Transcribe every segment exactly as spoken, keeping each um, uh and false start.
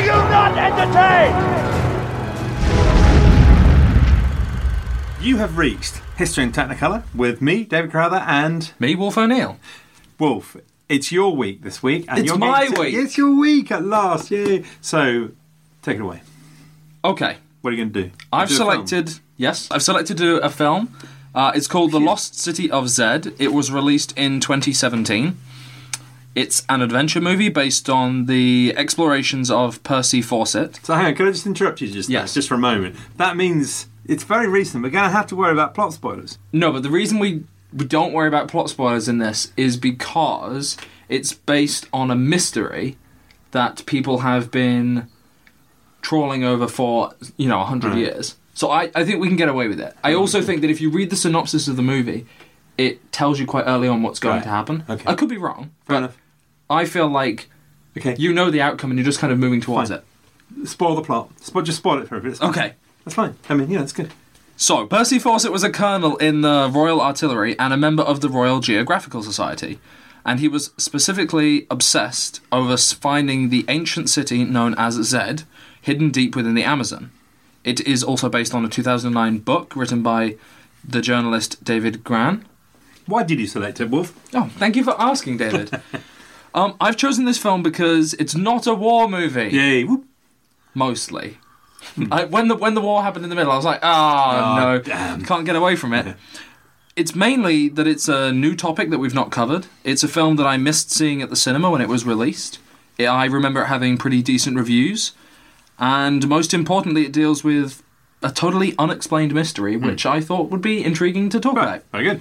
you not entertained? You have reached History and Technicolor with me, David Crowther, and... Me, Wolf O'Neill. Wolf, it's your week this week. And it's you're my to... week. It's your week at last, yay. So, take it away. Okay. What are you going to do? I've do selected... Yes, I've selected to do a film. Uh, it's called The Lost City of Zed. It was released in twenty seventeen. It's an adventure movie based on the explorations of Percy Fawcett. So, hang on, can I just interrupt you just, yes. just for a moment? That means... It's very recent. We're going to have to worry about plot spoilers. No, but the reason we, we don't worry about plot spoilers in this is because it's based on a mystery that people have been trawling over for, you know, one hundred right. years. So I, I think we can get away with it. I also think that if you read the synopsis of the movie, it tells you quite early on what's going right. to happen. Okay. I could be wrong, Fair but enough. I feel like okay. you know the outcome and you're just kind of moving towards Fine. it. Spoil the plot. Spo- just spoil it for a bit. Okay. That's fine. I mean, yeah, that's good. So, Percy Fawcett was a colonel in the Royal Artillery and a member of the Royal Geographical Society. And he was specifically obsessed over finding the ancient city known as Zed, hidden deep within the Amazon. It is also based on a two thousand nine book written by the journalist David Grann. Why did you select it, Wolf? Oh, thank you for asking, David. um, I've chosen this film because it's not a war movie. Yay. Whoop. Mostly. I, when the when the war happened in the middle, I was like, oh, oh no, damn. Can't get away from it. It's mainly that it's a new topic that we've not covered. It's a film that I missed seeing at the cinema when it was released. It, I remember it having pretty decent reviews. And most importantly, it deals with a totally unexplained mystery, mm. which I thought would be intriguing to talk right. about. Very good.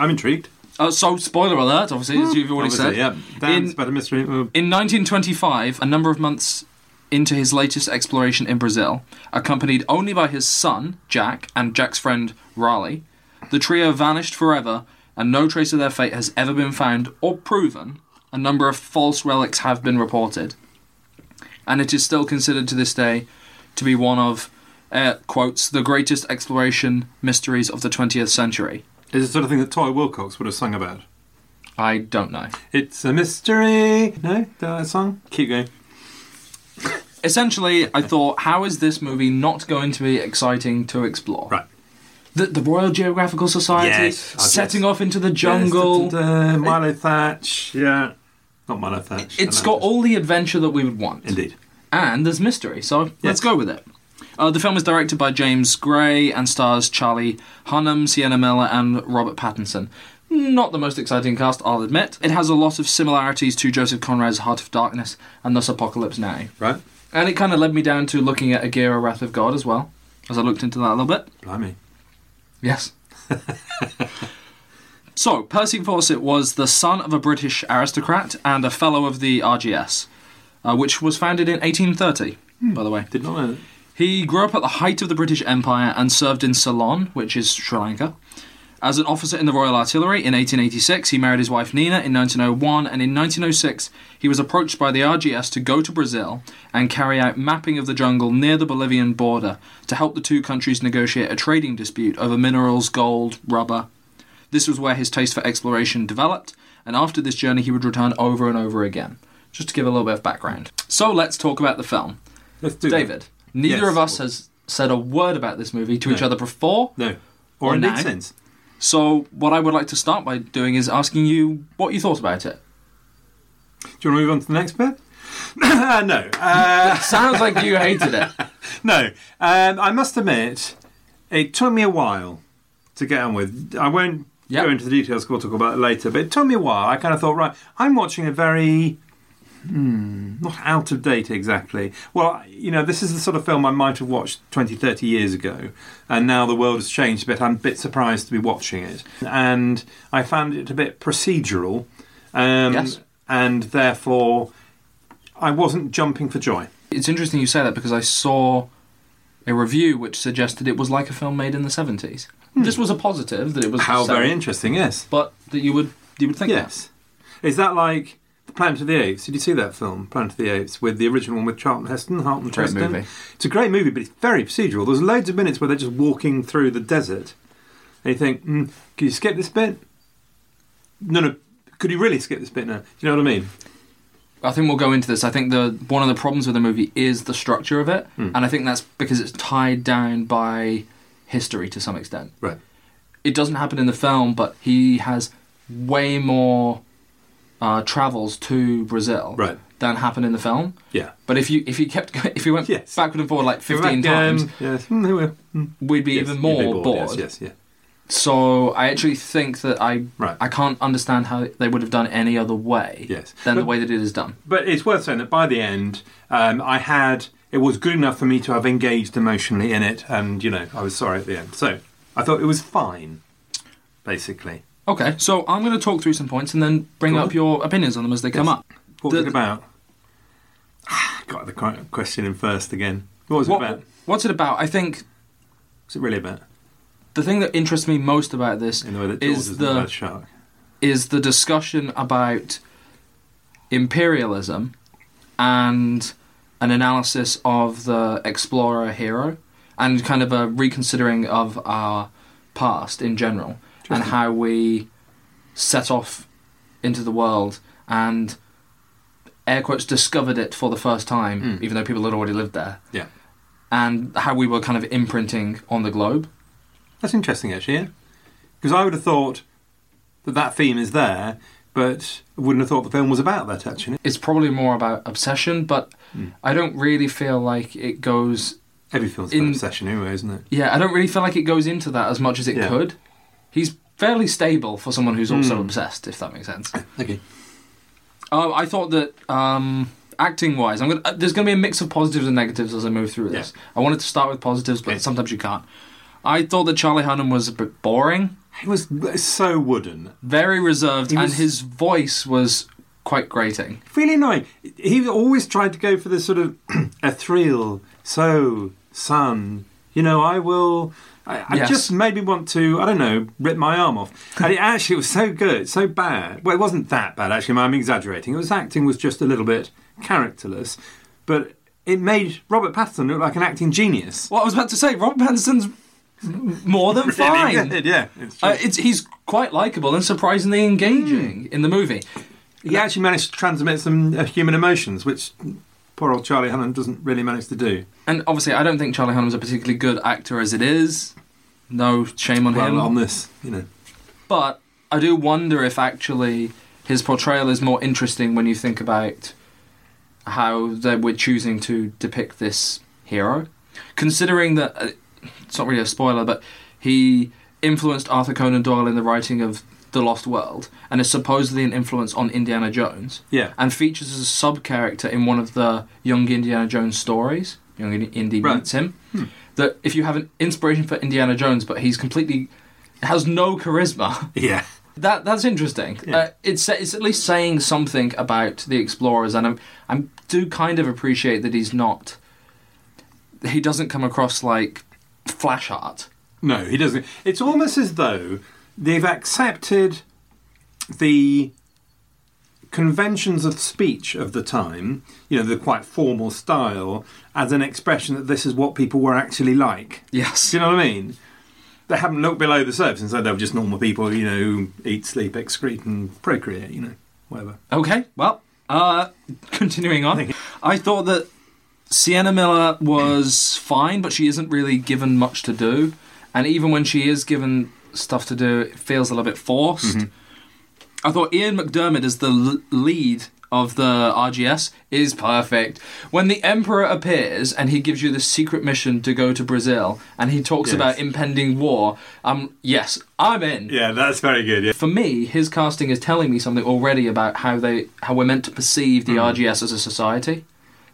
I'm intrigued. Uh, so, spoiler alert, obviously, well, as you've already said. Yeah, damn, about a mystery. In nineteen twenty-five, a number of months... into his latest exploration in Brazil, accompanied only by his son, Jack, and Jack's friend, Raleigh, the trio vanished forever, and no trace of their fate has ever been found or proven. A number of false relics have been reported. And it is still considered to this day to be one of, uh, quotes, the greatest exploration mysteries of the twentieth century. Is it the sort of thing that Ty Wilcox would have sung about? I don't know. It's a mystery! No? That song? Keep going. Essentially, I thought, how is this movie not going to be exciting to explore? Right. The, the Royal Geographical Society, yes, setting guess. off into the jungle. Yes, da, da, da, Milo Thatch, yeah. Not Milo Thatch. It's got all the adventure that we would want. Indeed. And there's mystery, so yes. let's go with it. Uh, the film is directed by James Gray and stars Charlie Hunnam, Sienna Miller and Robert Pattinson. Not the most exciting cast, I'll admit. It has a lot of similarities to Joseph Conrad's Heart of Darkness and thus Apocalypse Now. Right. And it kind of led me down to looking at Aguirre, Wrath of God as well, as I looked into that a little bit. Blimey. Yes. So, Percy Fawcett was the son of a British aristocrat and a fellow of the R G S, uh, which was founded in eighteen thirty, hmm. by the way. Did not know that. He grew up at the height of the British Empire and served in Ceylon, which is Sri Lanka. As an officer in the Royal Artillery in eighteen eighty-six, he married his wife Nina in nineteen oh one, and in nineteen oh six he was approached by the R G S to go to Brazil and carry out mapping of the jungle near the Bolivian border to help the two countries negotiate a trading dispute over minerals, gold, rubber. This was where his taste for exploration developed, and after this journey he would return over and over again. Just to give a little bit of background. So let's talk about the film. Let's do David, that. Neither yes. of us has said a word about this movie to no. each other before. No. Or, or in that sense. So what I would like to start by doing is asking you what you thought about it. Do you want to move on to the next bit? No. Uh... It sounds like you hated it. No. Um, I must admit, it took me a while to get on with. I won't yep. go into the details because we'll talk about it later, but it took me a while. I kind of thought, right, I'm watching a very... Hmm, not out of date exactly. Well, you know, this is the sort of film I might have watched twenty, thirty years ago, and now the world has changed a bit. I'm a bit surprised to be watching it. And I found it a bit procedural, um, yes. and therefore I wasn't jumping for joy. It's interesting you say that because I saw a review which suggested it was like a film made in the seventies. Hmm. This was a positive, that it was... How very interesting, yes. But that you would, you would think yes. that. Is that like... Planet of the Apes. Did you see that film, Planet of the Apes, with the original one with Charlton Heston, Charlton Heston? Movie. It's a great movie, but it's very procedural. There's loads of minutes where they're just walking through the desert, and you think, mm, "Can you skip this bit? No, no. Could you really skip this bit now? Do you know what I mean?" I think we'll go into this. I think the one of the problems with the movie is the structure of it, mm. and I think that's because it's tied down by history to some extent. Right. It doesn't happen in the film, but he has way more. Uh, travels to Brazil right. than happened in the film. Yeah, but if you if you kept if you went yes. backward and forward like fifteen back, times, um, yes. we'd be yes. even more be bored. bored. Yes. Yes. Yeah. So I actually think that I right. I can't understand how they would have done any other way yes. than but, the way that it is done. But it's worth saying that by the end, um, I had it was good enough for me to have engaged emotionally in it, and you know I was sorry at the end. So I thought it was fine, basically. Okay, so I'm going to talk through some points and then bring cool. up your opinions on them as they yes. come up. What was it about? Got the question in first again. What was what, it about? What's it about? I think... What's it really about? The thing that interests me most about this in the way that is, the, about shark. is the discussion about imperialism and an analysis of the explorer-hero and kind of a reconsidering of our past in general. And how we set off into the world and, air quotes, discovered it for the first time, mm. even though people had already lived there. Yeah. And how we were kind of imprinting on the globe. That's interesting, actually, yeah. Because I would have thought that that theme is there, but I wouldn't have thought the film was about that, actually. It's probably more about obsession, but mm. I don't really feel like it goes... Every film's about in... obsession anyway, isn't it? Yeah, I don't really feel like it goes into that as much as it yeah. could. He's fairly stable for someone who's also mm. obsessed, if that makes sense. Okay. Uh, I thought that um, acting-wise, I'm gonna, uh, there's going to be a mix of positives and negatives as I move through this. Yeah. I wanted to start with positives, but okay. sometimes you can't. I thought that Charlie Hunnam was a bit boring. He was so wooden. Very reserved, was... and his voice was quite grating. Really annoying. He always tried to go for this sort of ethereal, so, sun, you know, I will... I, yes. I just made me want to, I don't know, rip my arm off. And it actually was so good, so bad. Well, it wasn't that bad, actually. I'm exaggerating. It was acting was just a little bit characterless. But it made Robert Pattinson look like an acting genius. Well, I was about to say, Robert Pattinson's more than really fine. Good, yeah, it's uh, it's, he's quite likeable and surprisingly engaging mm. in the movie. He that, actually managed to transmit some uh, human emotions, which... Poor old Charlie Hunnam doesn't really manage to do. And obviously, I don't think Charlie Hunnam's a particularly good actor as it is. No shame on well, him. on this, you know. But I do wonder if actually his portrayal is more interesting when you think about how they were choosing to depict this hero. Considering that, uh, it's not really a spoiler, but he influenced Arthur Conan Doyle in the writing of The Lost World and is supposedly an influence on Indiana Jones. Yeah. And features as a sub-character in one of the Young Indiana Jones stories. Young Indy right. meets him. Hmm. that if you have an inspiration for Indiana Jones, but he's completely has no charisma. Yeah. That that's interesting. Yeah. Uh, it's it's at least saying something about the explorers, and I'm I do kind of appreciate that he's not. He doesn't come across like flash art. No, he doesn't. It's almost as though they've accepted the conventions of speech of the time, you know, the quite formal style, as an expression that this is what people were actually like. Yes. Do you know what I mean? They haven't looked below the surface and said they were just normal people, you know, who eat, sleep, excrete and procreate, you know, whatever. Okay, well, uh, continuing on. I thought that Sienna Miller was fine, but she isn't really given much to do. And even when she is given stuff to do, it feels a little bit forced. Mm-hmm. I thought Ian McDiarmid as the l- lead of the R G S is perfect. When the Emperor appears and he gives you the secret mission to go to Brazil and he talks yes. about impending war, um, yes, I'm in. Yeah, that's very good. Yeah. For me, his casting is telling me something already about how they how we're meant to perceive the mm. R G S as a society.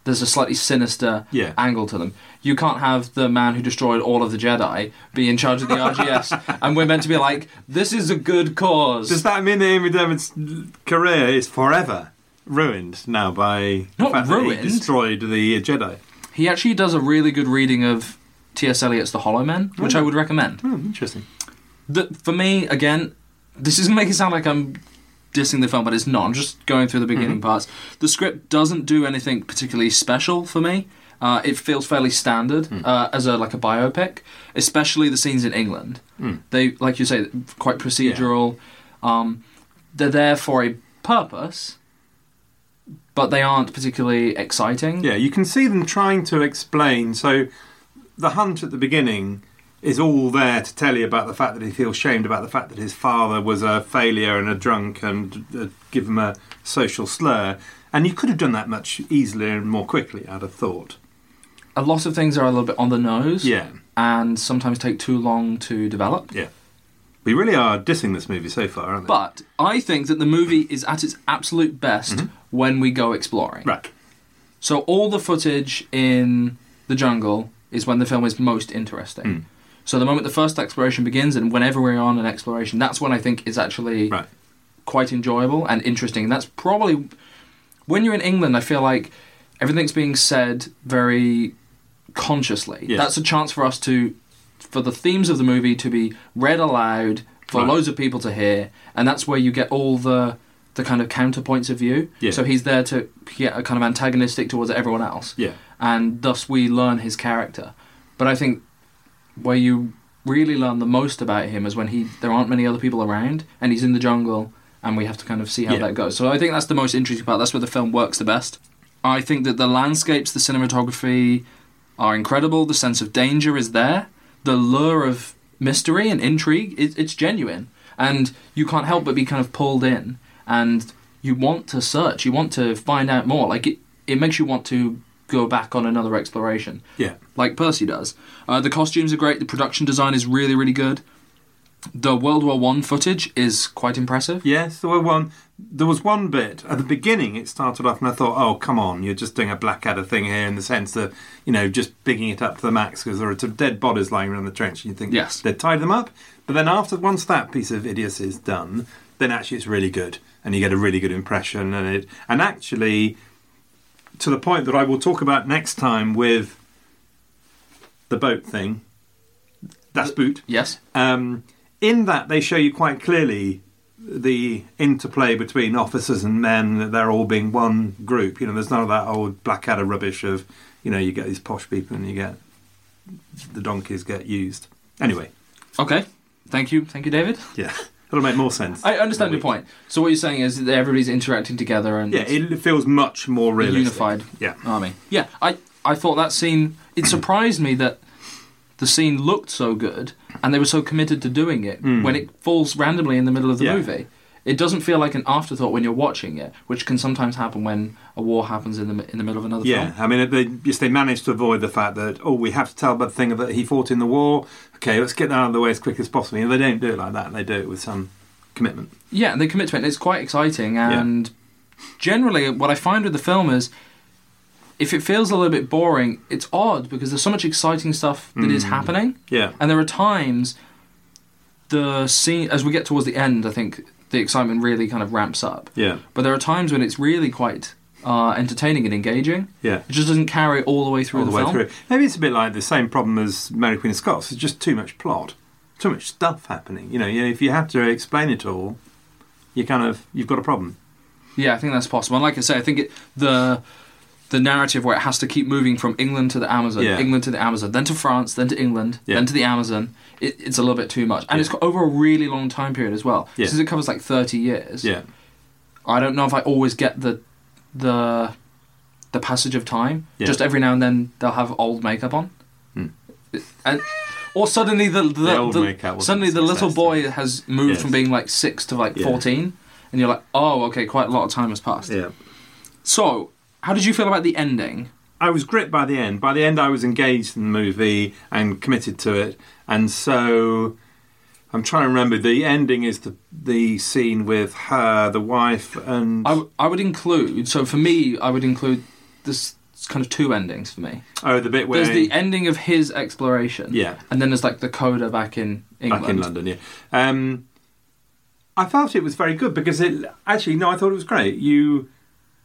There's a slightly sinister yeah. angle to them. You can't have the man who destroyed all of the Jedi be in charge of the R G S, and we're meant to be like, this is a good cause. Does that mean that Ian McDiarmid's career is forever ruined now by Not the fact ruined. that he destroyed the Jedi? He actually does a really good reading of T S Eliot's The Hollow Men, oh. which I would recommend. Oh, interesting. The, for me, again, this isn't making it sound like I'm dissing the film, but it's not. I'm just going through the beginning mm-hmm. parts. The script doesn't do anything particularly special for me. Uh, it feels fairly standard mm. uh, as a like a biopic, especially the scenes in England. Mm. They, like you say, quite procedural. Yeah. Um, they're there for a purpose, but they aren't particularly exciting. Yeah, you can see them trying to explain. So the hunt at the beginning is all there to tell you about the fact that he feels shamed about the fact that his father was a failure and a drunk and uh, give him a social slur. And you could have done that much easier and more quickly, I'd have thought. A lot of things are a little bit on the nose. Yeah. And sometimes take too long to develop. Yeah. We really are dissing this movie so far, aren't we? But I think that the movie is at its absolute best mm-hmm. when we go exploring. Right. So all the footage in the jungle is when the film is most interesting. Mm. So the moment the first exploration begins, and whenever we're on an exploration, that's when I think it's actually right. quite enjoyable and interesting. And that's probably... When you're in England, I feel like everything's being said very consciously. Yes. That's a chance for us to... for the themes of the movie to be read aloud for right. loads of people to hear. And that's where you get all the, the kind of counterpoints of view. Yeah. So he's there to get a kind of antagonistic towards everyone else. Yeah. And thus we learn his character. But I think... where you really learn the most about him is when he there aren't many other people around and he's in the jungle and we have to kind of see how yeah. that goes. So I think that's the most interesting part. That's where the film works the best. I think that the landscapes, the cinematography are incredible. The sense of danger is there. The lure of mystery and intrigue, it, it's genuine. And you can't help but be kind of pulled in. And you want to search. You want to find out more. Like it, it makes you want to... go back on another exploration. Yeah. Like Percy does. Uh, the costumes are great. The production design is really, really good. The World War One footage is quite impressive. Yes, the World War One. There was one bit at the beginning, it started off and I thought, oh, come on, you're just doing a Blackadder thing here in the sense that, you know, just bigging it up to the max because there are some dead bodies lying around the trench and you think yes. they'd tied them up. But then after once that piece of idiocy is done, then actually it's really good and you get a really good impression and it and actually... to the point that I will talk about next time with the boat thing. That's Boot. Yes. Um, in that, they show you quite clearly the interplay between officers and men, that they're all being one group. You know, there's none of that old Blackadder rubbish of, you know, you get these posh people and you get... the donkeys get used. Anyway. Okay. Thank you. Thank you, David. Yeah. That'll make more sense. I understand your point. So what you're saying is that everybody's interacting together and... yeah, it feels much more realistic. Unified yeah. army. Yeah, I, I thought that scene... it surprised me that the scene looked so good and they were so committed to doing it mm. when it falls randomly in the middle of the yeah. movie. It doesn't feel like an afterthought when you're watching it, which can sometimes happen when a war happens in the in the middle of another yeah. film. Yeah, I mean, they, yes, they managed to avoid the fact that, oh, we have to tell about the thing that he fought in the war... okay, let's get that out of the way as quick as possible. You know, they don't do it like that. They do it with some commitment. Yeah, they commit to it. And it's quite exciting. And yeah. generally, what I find with the film is if it feels a little bit boring, it's odd because there's so much exciting stuff that mm. is happening. Yeah. And there are times the scene, as we get towards the end, I think the excitement really kind of ramps up. Yeah. But there are times when it's really quite uh, entertaining and engaging. Yeah. It just doesn't carry all the way through all the, the way film. Through. Maybe it's a bit like the same problem as Mary Queen of Scots. It's just too much plot, too much stuff happening. You know, if you have to explain it all, you kind of you've got a problem. Yeah, I think that's possible. And like I say, I think it, the the narrative where it has to keep moving from England to the Amazon, yeah. England to the Amazon, then to France, then to England, yeah. then to the Amazon, it, it's a little bit too much. And yeah. it's got over a really long time period as well. Yeah. Since it covers like thirty years, yeah. I don't know if I always get the the the passage of time. Yeah. Just every now and then they'll have old makeup on. Hmm. And... Or suddenly the, the, the, the suddenly the little boy has moved yes. from being like six to like yeah. fourteen, and you're like, oh, okay, quite a lot of time has passed. Yeah. So, how did you feel about the ending? I was gripped by the end. By the end, I was engaged in the movie and committed to it, and so I'm trying to remember. The ending is the the scene with her, the wife, and I, w- I would include. So for me, I would include this. It's kind of two endings for me. Oh, the bit where... There's the ending of his exploration. Yeah. And then there's, like, the coda back in England. Back in London, yeah. Um, I felt it was very good because it... Actually, no, I thought it was great. You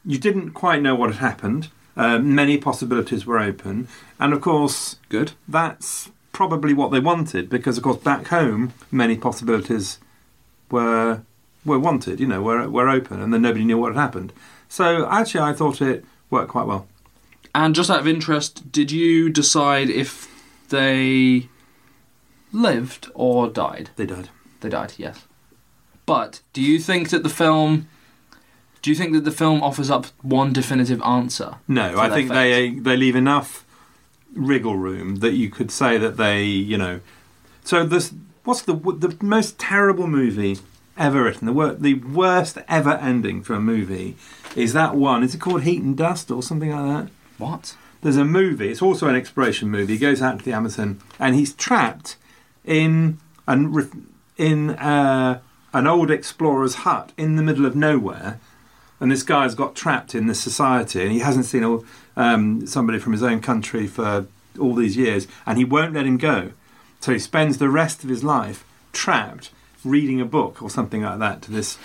you didn't quite know what had happened. Uh, many possibilities were open. And, of course... Good. That's probably what they wanted because, of course, back home, many possibilities were were wanted, you know, were, were open, and then nobody knew what had happened. So, actually, I thought it worked quite well. And just out of interest, did you decide if they lived or died? They died. They died, yes. But do you think that the film, do you think that the film offers up one definitive answer? No, I think they they leave enough wriggle room that you could say that they, you know. So this, what's the the most terrible movie ever written? The wor- the worst ever ending for a movie is that one. Is it called Heat and Dust or something like that? What? There's a movie, it's also an exploration movie. He goes out to the Amazon and he's trapped in an, in uh, an old explorer's hut in the middle of nowhere. And this guy's got trapped in this society and he hasn't seen all, um, somebody from his own country for all these years and he won't let him go. So he spends the rest of his life trapped reading a book or something like that to this.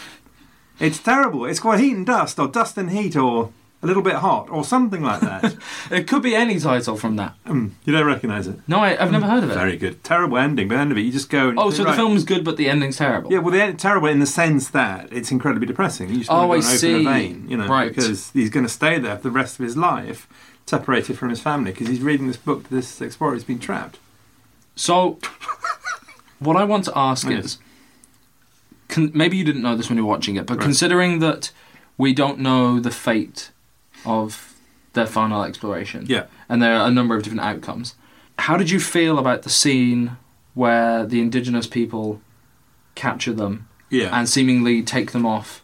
It's terrible. It's called Heat and Dust or Dust and Heat or... A Little Bit Hot, or something like that. It could be any title from that. Um, you don't recognise it? No, I, I've never heard of it. Very good. Terrible ending, but at the end of it, you just go... And oh, so right. The film's good, but the ending's terrible. Yeah, well, the end, terrible in the sense that it's incredibly depressing. You just oh, want to I see. Open a vein, you know, right. Because he's going to stay there for the rest of his life, separated from his family, because he's reading this book, this explorer has been trapped. So, what I want to ask yes. is... Con- maybe you didn't know this when you were watching it, but right. considering that we don't know the fate... of their final exploration. Yeah. And there are a number of different outcomes. How did you feel about the scene where the indigenous people capture them yeah. and seemingly take them off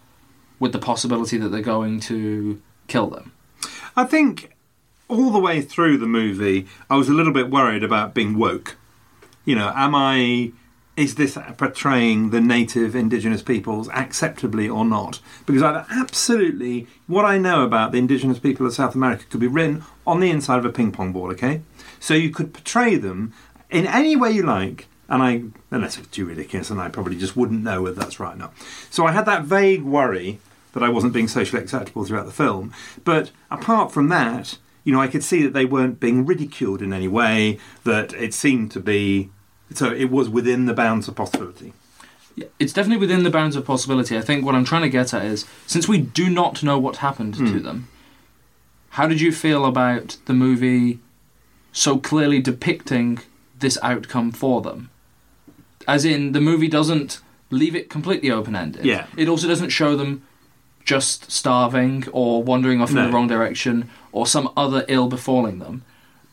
with the possibility that they're going to kill them? I think all the way through the movie, I was a little bit worried about being woke. You know, am I... Is this portraying the native indigenous peoples acceptably or not? Because I've absolutely... What I know about the indigenous people of South America could be written on the inside of a ping-pong ball, OK? So you could portray them in any way you like, and I... Unless it's too ridiculous, and I probably just wouldn't know whether that's right or not. So I had that vague worry that I wasn't being socially acceptable throughout the film. But apart from that, you know, I could see that they weren't being ridiculed in any way, that it seemed to be... So it was within the bounds of possibility. It's definitely within the bounds of possibility. I think what I'm trying to get at is, since we do not know what happened mm. to them, how did you feel about the movie so clearly depicting this outcome for them? As in, the movie doesn't leave it completely open-ended. Yeah. It also doesn't show them just starving or wandering off no. in the wrong direction or some other ill befalling them.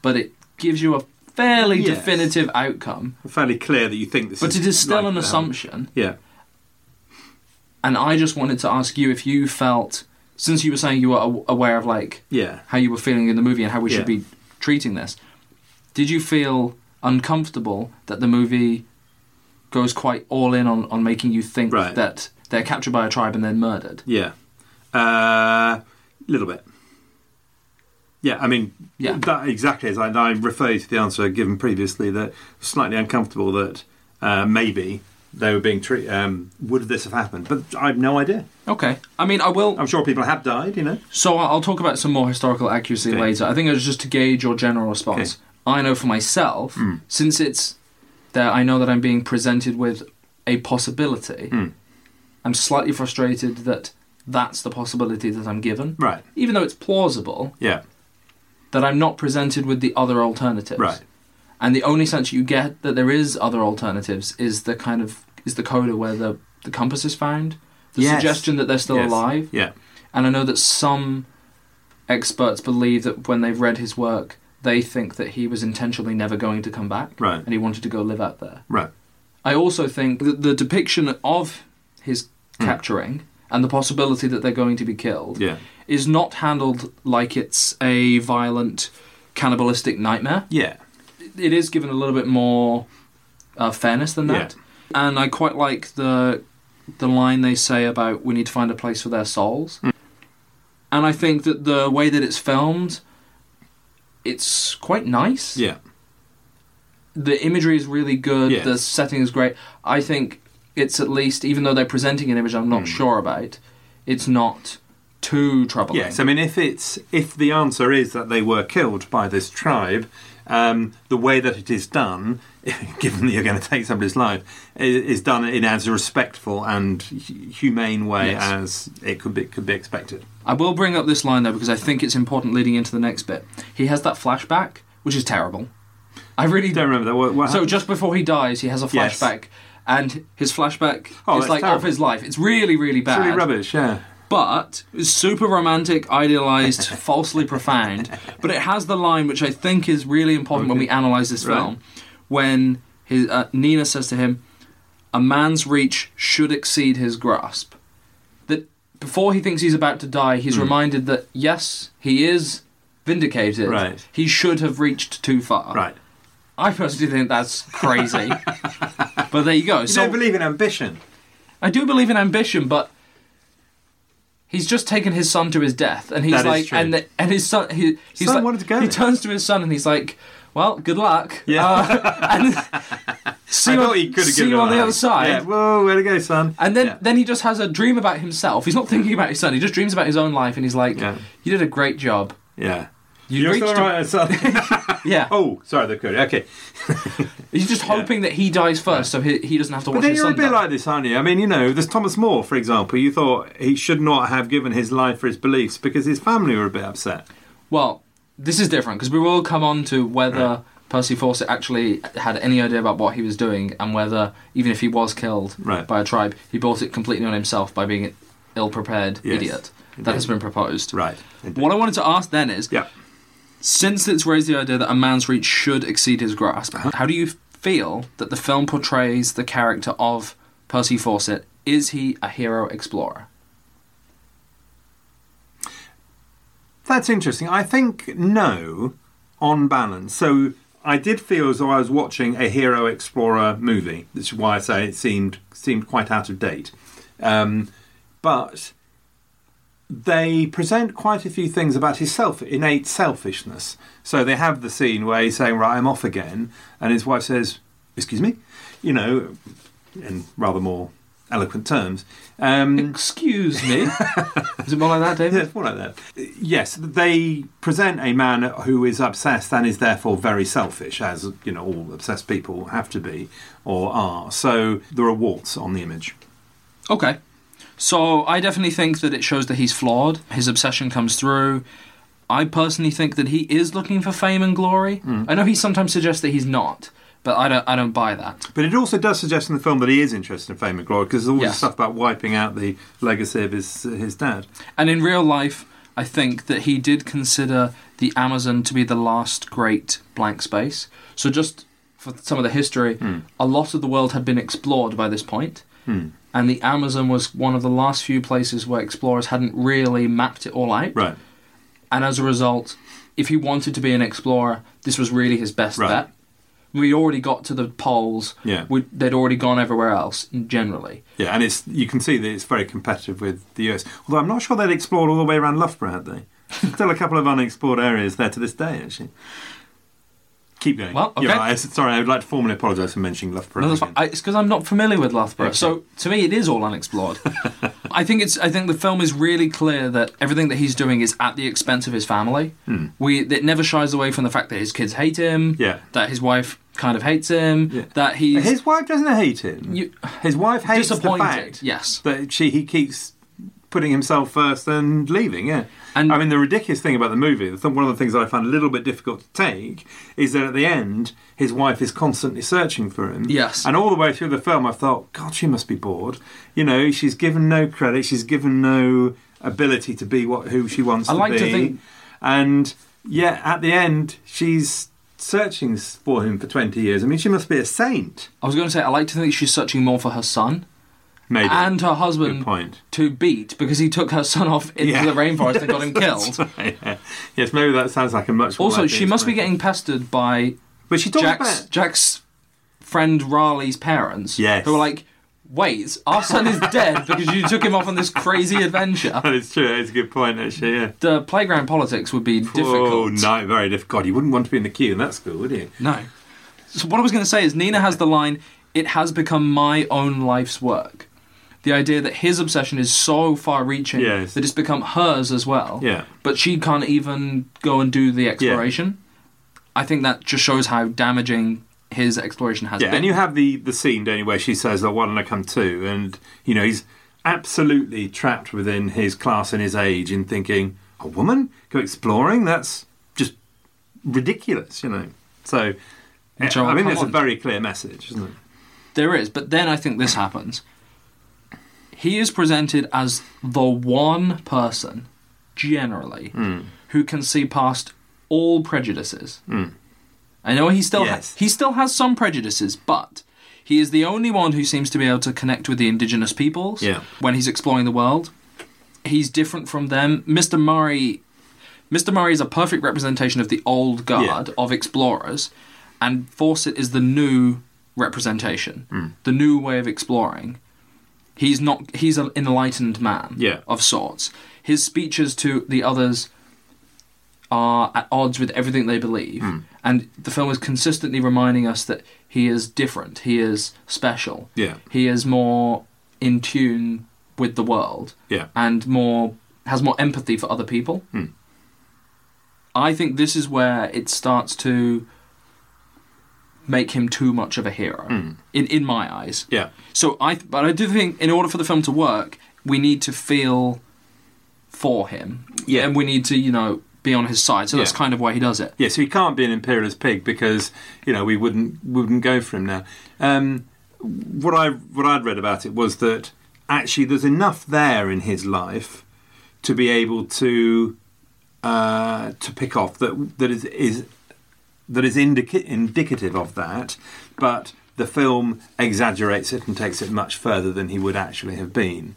But it gives you a fairly yes. definitive outcome. Fairly clear that you think this but is... But it is still like an assumption. Yeah. And I just wanted to ask you if you felt... Since you were saying you were aware of, like, yeah. how you were feeling in the movie and how we yeah. should be treating this, did you feel uncomfortable that the movie goes quite all in on, on making you think right. that they're captured by a tribe and then murdered? Yeah. A uh, little bit. Yeah, I mean, yeah. that exactly is. I, I refer to the answer given previously that slightly uncomfortable that uh, maybe they were being treated. Um, would this have happened? But I have no idea. Okay. I mean, I will. I'm sure people have died, you know. So I'll talk about some more historical accuracy okay. later. I think it was just to gauge your general response. Okay. I know for myself, mm. since it's there, I know that I'm being presented with a possibility. Mm. I'm slightly frustrated that that's the possibility that I'm given. Right. Even though it's plausible. Yeah. That I'm not presented with the other alternatives. Right. And the only sense you get that there is other alternatives is the kind of is the coda where the, the compass is found. The yes. suggestion that they're still yes. alive. Yeah. And I know that some experts believe that when they've read his work, they think that he was intentionally never going to come back. Right. And he wanted to go live out there. Right. I also think that the depiction of his capturing mm. and the possibility that they're going to be killed yeah. is not handled like it's a violent, cannibalistic nightmare. Yeah. It is given a little bit more uh, fairness than that. Yeah. And I quite like the the line they say about we need to find a place for their souls. Mm. And I think that the way that it's filmed, it's quite nice. Yeah. The imagery is really good. Yes. The setting is great. I think it's at least, even though they're presenting an image I'm not mm. sure about, it's not too troubling. Yes, I mean, if it's if the answer is that they were killed by this tribe... Um, the way that it is done, given that you're going to take somebody's life, is done in as a respectful and humane way yes. as it could be, could be expected. I will bring up this line, though, because I think it's important leading into the next bit. He has that flashback, which is terrible. I really don't remember that. What, what so just before he dies, he has a flashback, yes. and his flashback oh, is like terrible. Of his life. It's really, really bad. It's really rubbish, yeah. But it's super romantic, idealised, falsely profound. But it has the line which I think is really important okay. when we analyse this right. film. When his, uh, Nina says to him, a man's reach should exceed his grasp. That before he thinks he's about to die, he's mm. reminded that, yes, he is vindicated. Right. He should have reached too far. Right. I personally think that's crazy. But there you go. You so, don't believe in ambition. I do believe in ambition, but... He's just taken his son to his death, and he's that like, and the, and his son, he, he's son like, wanted to go. He turns to his son, and he's like, "Well, good luck. Yeah, uh, and see you on, see you on the other side. Yeah. Whoa, where to go, son?" And then, yeah. then he just has a dream about himself. He's not thinking about his son. He just dreams about his own life, and he's like, yeah. "You did a great job. Yeah, you You're reached all right, son." yeah. Oh, sorry, they're good. Okay. He's just hoping yeah. that he dies first, so he, he doesn't have to watch his son die. But then you're a bit like this, aren't you? I mean, you know, there's Thomas More, for example. You thought he should not have given his life for his beliefs because his family were a bit upset. Well, this is different, because we will come on to whether right. Percy Fawcett actually had any idea about what he was doing, and whether, even if he was killed right. by a tribe, he brought it completely on himself by being an ill-prepared yes. idiot. Indeed. That has been proposed. Right. Indeed. What I wanted to ask then is... Yeah. Since it's raised the idea that a man's reach should exceed his grasp, uh-huh. how do you feel that the film portrays the character of Percy Fawcett? Is he a hero explorer? That's interesting. I think no, on balance. So I did feel as though I was watching a hero explorer movie. That's why I say it seemed seemed quite out of date. Um, but... They present quite a few things about his self, innate selfishness. So they have the scene where he's saying, right, I'm off again. And his wife says, excuse me? You know, in rather more eloquent terms. Um, excuse me? Is it more like that, David? Yeah, it's more like that. Yes, they present a man who is obsessed and is therefore very selfish, as, you know, all obsessed people have to be or are. So there are warts on the image. Okay. So I definitely think that it shows that he's flawed. His obsession comes through. I personally think that he is looking for fame and glory. Mm. I know he sometimes suggests that he's not, but I don't I don't buy that. But it also does suggest in the film that he is interested in fame and glory, because there's all yes. this stuff about wiping out the legacy of his, his dad. And in real life, I think that he did consider the Amazon to be the last great blank space. So just for some of the history, mm. a lot of the world had been explored by this point. Mm. And the Amazon was one of the last few places where explorers hadn't really mapped it all out. Right. And as a result, if he wanted to be an explorer, this was really his best right. bet. We already got to the poles. Yeah. We'd, they'd already gone everywhere else, generally. Yeah, and it's you can see that it's very competitive with the U S. Although I'm not sure they'd explored all the way around Loughborough, had they? Still a couple of unexplored areas there to this day, actually. Keep going. Well, okay. You're right. Sorry, I would like to formally apologise for mentioning Loughborough. No, I, it's because I'm not familiar with Loughborough, okay. So to me it is all unexplored. I think it's. I think the film is really clear that everything that he's doing is at the expense of his family. Hmm. We it never shies away from the fact that his kids hate him. Yeah. That his wife kind of hates him. Yeah. That he's his wife doesn't hate him. You, his wife hates the fact. Yes. That she he keeps putting himself first and leaving, yeah. And I mean, the ridiculous thing about the movie, the th- one of the things that I found a little bit difficult to take, is that at the end, his wife is constantly searching for him. Yes. And all the way through the film, I thought, God, she must be bored. You know, she's given no credit, she's given no ability to be what who she wants I to like be. I like to think... And, yeah, at the end, she's searching for him for twenty years. I mean, she must be a saint. I was going to say, I like to think she's searching more for her son. Maybe. And her husband to beat because he took her son off into yeah. the rainforest and got him killed. Right, yeah. Yes, maybe that sounds like a much more. Also, she must way. be getting pestered by but she Jack's, about... Jack's friend Raleigh's parents. Yes. Who were like, wait, our son is dead because you took him off on this crazy adventure. That is true, that's a good point, actually, yeah. The playground politics would be oh, difficult. Oh, no, very difficult. God, you wouldn't want to be in the queue in that school, would you? No. So, what I was going to say is, Nina has the line, it has become my own life's work. The idea that his obsession is so far-reaching yes. that it's become hers as well. Yeah. But she can't even go and do the exploration. Yeah. I think that just shows how damaging his exploration has yeah, been. And you have the, the scene, don't you, where she says, oh, why don't I come too? And, you know, he's absolutely trapped within his class and his age in thinking, a woman? Go exploring? That's just ridiculous, you know. So, yeah, I mean, that's a very clear message, isn't it? There is, but then I think this happens. He is presented as the one person, generally, mm. who can see past all prejudices. Mm. I know he still yes. ha- he still has some prejudices, but he is the only one who seems to be able to connect with the indigenous peoples yeah. when he's exploring the world. He's different from them. Mister Murray, Mister Murray is a perfect representation of the old guard yeah. of explorers, and Fawcett is the new representation, mm. the new way of exploring. He's not. He's an enlightened man yeah. of sorts. His speeches to the others are at odds with everything they believe. Mm. And the film is consistently reminding us that he is different. He is special. Yeah. He is more in tune with the world. Yeah. And more has more empathy for other people. Mm. I think this is where it starts to make him too much of a hero mm. in in my eyes. Yeah. So I, but I do think in order for the film to work, we need to feel for him. Yeah. And we need to, you know, be on his side. So yeah. that's kind of why he does it. Yeah. So he can't be an imperialist pig because you know we wouldn't wouldn't go for him now. Um, what I what I'd read about it was that actually there's enough there in his life to be able to uh, to pick off that that is is. that is indica- indicative of that, but the film exaggerates it and takes it much further than he would actually have been.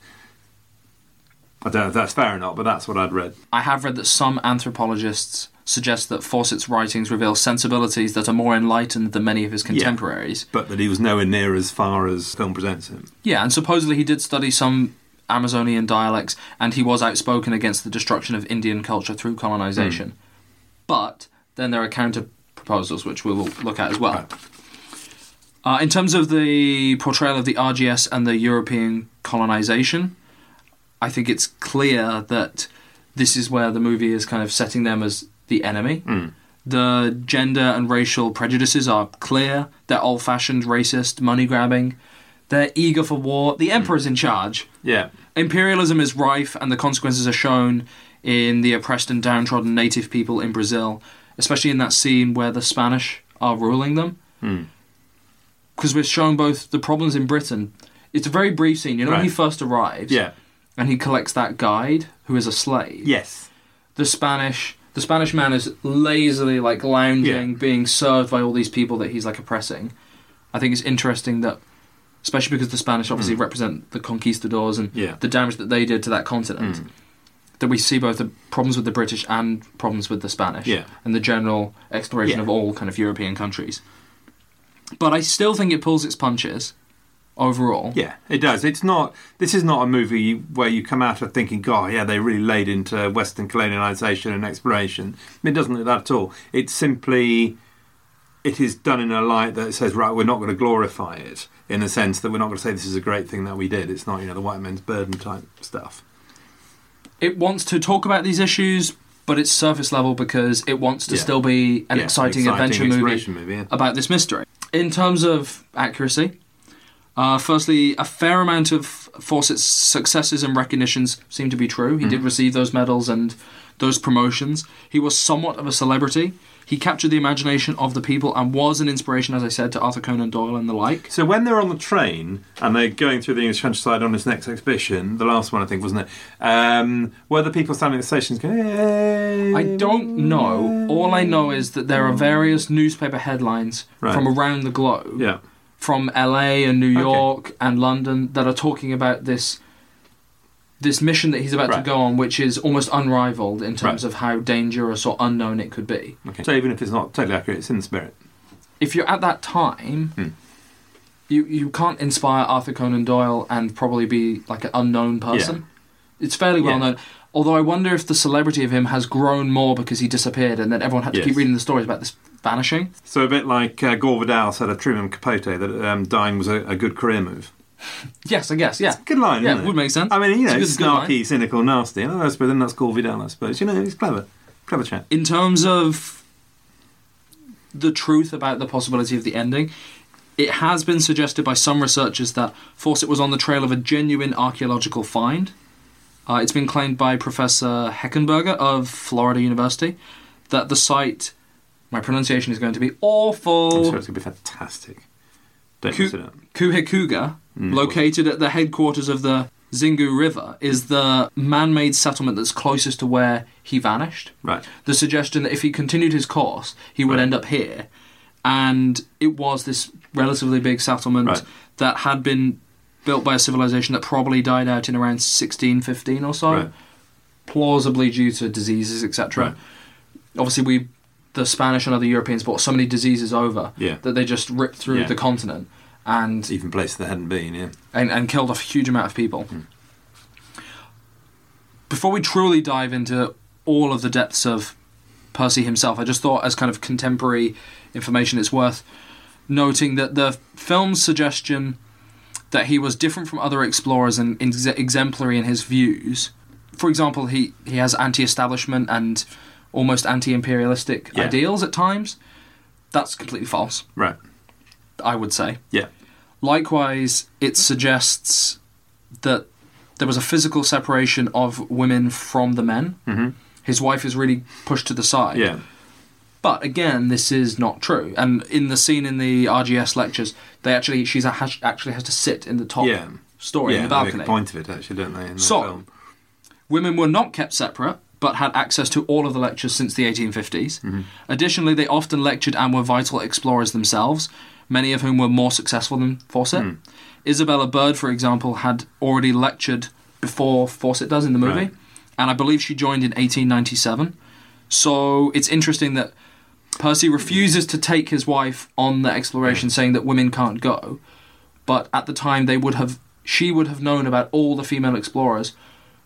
I don't know if that's fair or not, but that's what I'd read. I have read that some anthropologists suggest that Fawcett's writings reveal sensibilities that are more enlightened than many of his contemporaries. Yeah, but that he was nowhere near as far as film presents him. Yeah, and supposedly he did study some Amazonian dialects, and he was outspoken against the destruction of Indian culture through colonisation. Mm. But then there are counter proposals, which we will look at as well. Uh, in terms of the portrayal of the R G S and the European colonisation, I think it's clear that this is where the movie is kind of setting them as the enemy. Mm. The gender and racial prejudices are clear. They're old-fashioned, racist, money-grabbing. They're eager for war. The emperor's in charge. Yeah. Imperialism is rife, and the consequences are shown in the oppressed and downtrodden native people in Brazil, especially in that scene where the Spanish are ruling them. Because mm. we're shown both the problems in Britain. It's a very brief scene. You know right. when he first arrives yeah. and he collects that guide who is a slave? Yes. The Spanish the Spanish man is lazily like lounging, yeah. being served by all these people that he's like oppressing. I think it's interesting that, especially because the Spanish obviously mm. represent the conquistadors and yeah. the damage that they did to that continent. Mm. That we see both the problems with the British and problems with the Spanish yeah. and the general exploration yeah. of all kind of European countries. But I still think it pulls its punches. overall. Yeah, it does. It's not. This is not a movie where you come out of thinking, God, yeah, they really laid into Western colonialisation and exploration. It doesn't do that at all. It's simply, it is done in a light that says, right, we're not going to glorify it, in the sense that we're not going to say this is a great thing that we did. It's not, you know, the white men's burden type stuff. It wants to talk about these issues, but it's surface level because it wants to yeah. still be an yeah, exciting, exciting adventure movie, movie yeah. about this mystery. In terms of accuracy, uh, firstly, a fair amount of Fawcett's successes and recognitions seem to be true. He mm. did receive those medals and those promotions. He was somewhat of a celebrity. He captured the imagination of the people and was an inspiration, as I said, to Arthur Conan Doyle and the like. So when they're on the train and they're going through the English countryside on this next exhibition, the last one I think, wasn't it? Um, were the people standing at the stations going, hey, I don't know. All I know is that there are various newspaper headlines right. from around the globe, yeah. from L A and New York okay. and London, that are talking about this this mission that he's about right. to go on, which is almost unrivaled in terms right. of how dangerous or unknown it could be. Okay. So even if it's not totally accurate, it's in the spirit. If you're at that time, hmm. you, you can't inspire Arthur Conan Doyle and probably be like an unknown person. Yeah. It's fairly well yeah. known. Although I wonder if the celebrity of him has grown more because he disappeared and then everyone had to yes. keep reading the stories about this vanishing. So a bit like uh, Gore Vidal said of Truman Capote, that um, dying was a, a good career move. Yes, I guess, yeah. It's a good line, yeah, isn't it? It would make sense. I mean, you know, it's, it's snarky, cynical, nasty. I suppose then that's called Vidal, I suppose. You know, he's clever. Clever chap. In terms of the truth about the possibility of the ending, it has been suggested by some researchers that Fawcett was on the trail of a genuine archaeological find. Uh, it's been claimed by Professor Heckenberger of Florida University that the site, my pronunciation is going to be awful. I'm sure it's going to be fantastic. Don't Ku- miss it up. Kuhikuga, mm. located at the headquarters of the Xingu River, is the man-made settlement that's closest to where he vanished. Right. The suggestion that if he continued his course, he would right. end up here. And it was this relatively big settlement right. that had been built by a civilization that probably died out in around sixteen fifteen or so, right. plausibly due to diseases, et cetera. Right. Obviously, we... the Spanish and other Europeans brought so many diseases over yeah. that they just ripped through yeah. the continent and even places that hadn't been yeah and, and killed off a huge amount of people. Mm. Before we truly dive into all of the depths of Percy himself, I just thought, as kind of contemporary information, it's worth noting that the film's suggestion that he was different from other explorers and ex- exemplary in his views. For example, he, he has anti-establishment and almost anti-imperialistic yeah. ideals at times. That's completely false. Right. I would say. Yeah. Likewise, it suggests that there was a physical separation of women from the men. Mm-hmm. His wife is really pushed to the side. Yeah. But again, this is not true. And in the scene in the R G S lectures, they actually she's a has, actually has to sit in the top yeah. story yeah, in the balcony. They make a point of it, actually, don't they? In the so, film. Women were not kept separate, but had access to all of the lectures since the eighteen fifties. Mm-hmm. Additionally, they often lectured and were vital explorers themselves, many of whom were more successful than Fawcett. Mm. Isabella Bird, for example, had already lectured before Fawcett does in the movie, right. and I believe she joined in eighteen ninety-seven. So it's interesting that Percy refuses to take his wife on the exploration, saying that women can't go, but at the time they would have, she would have known about all the female explorers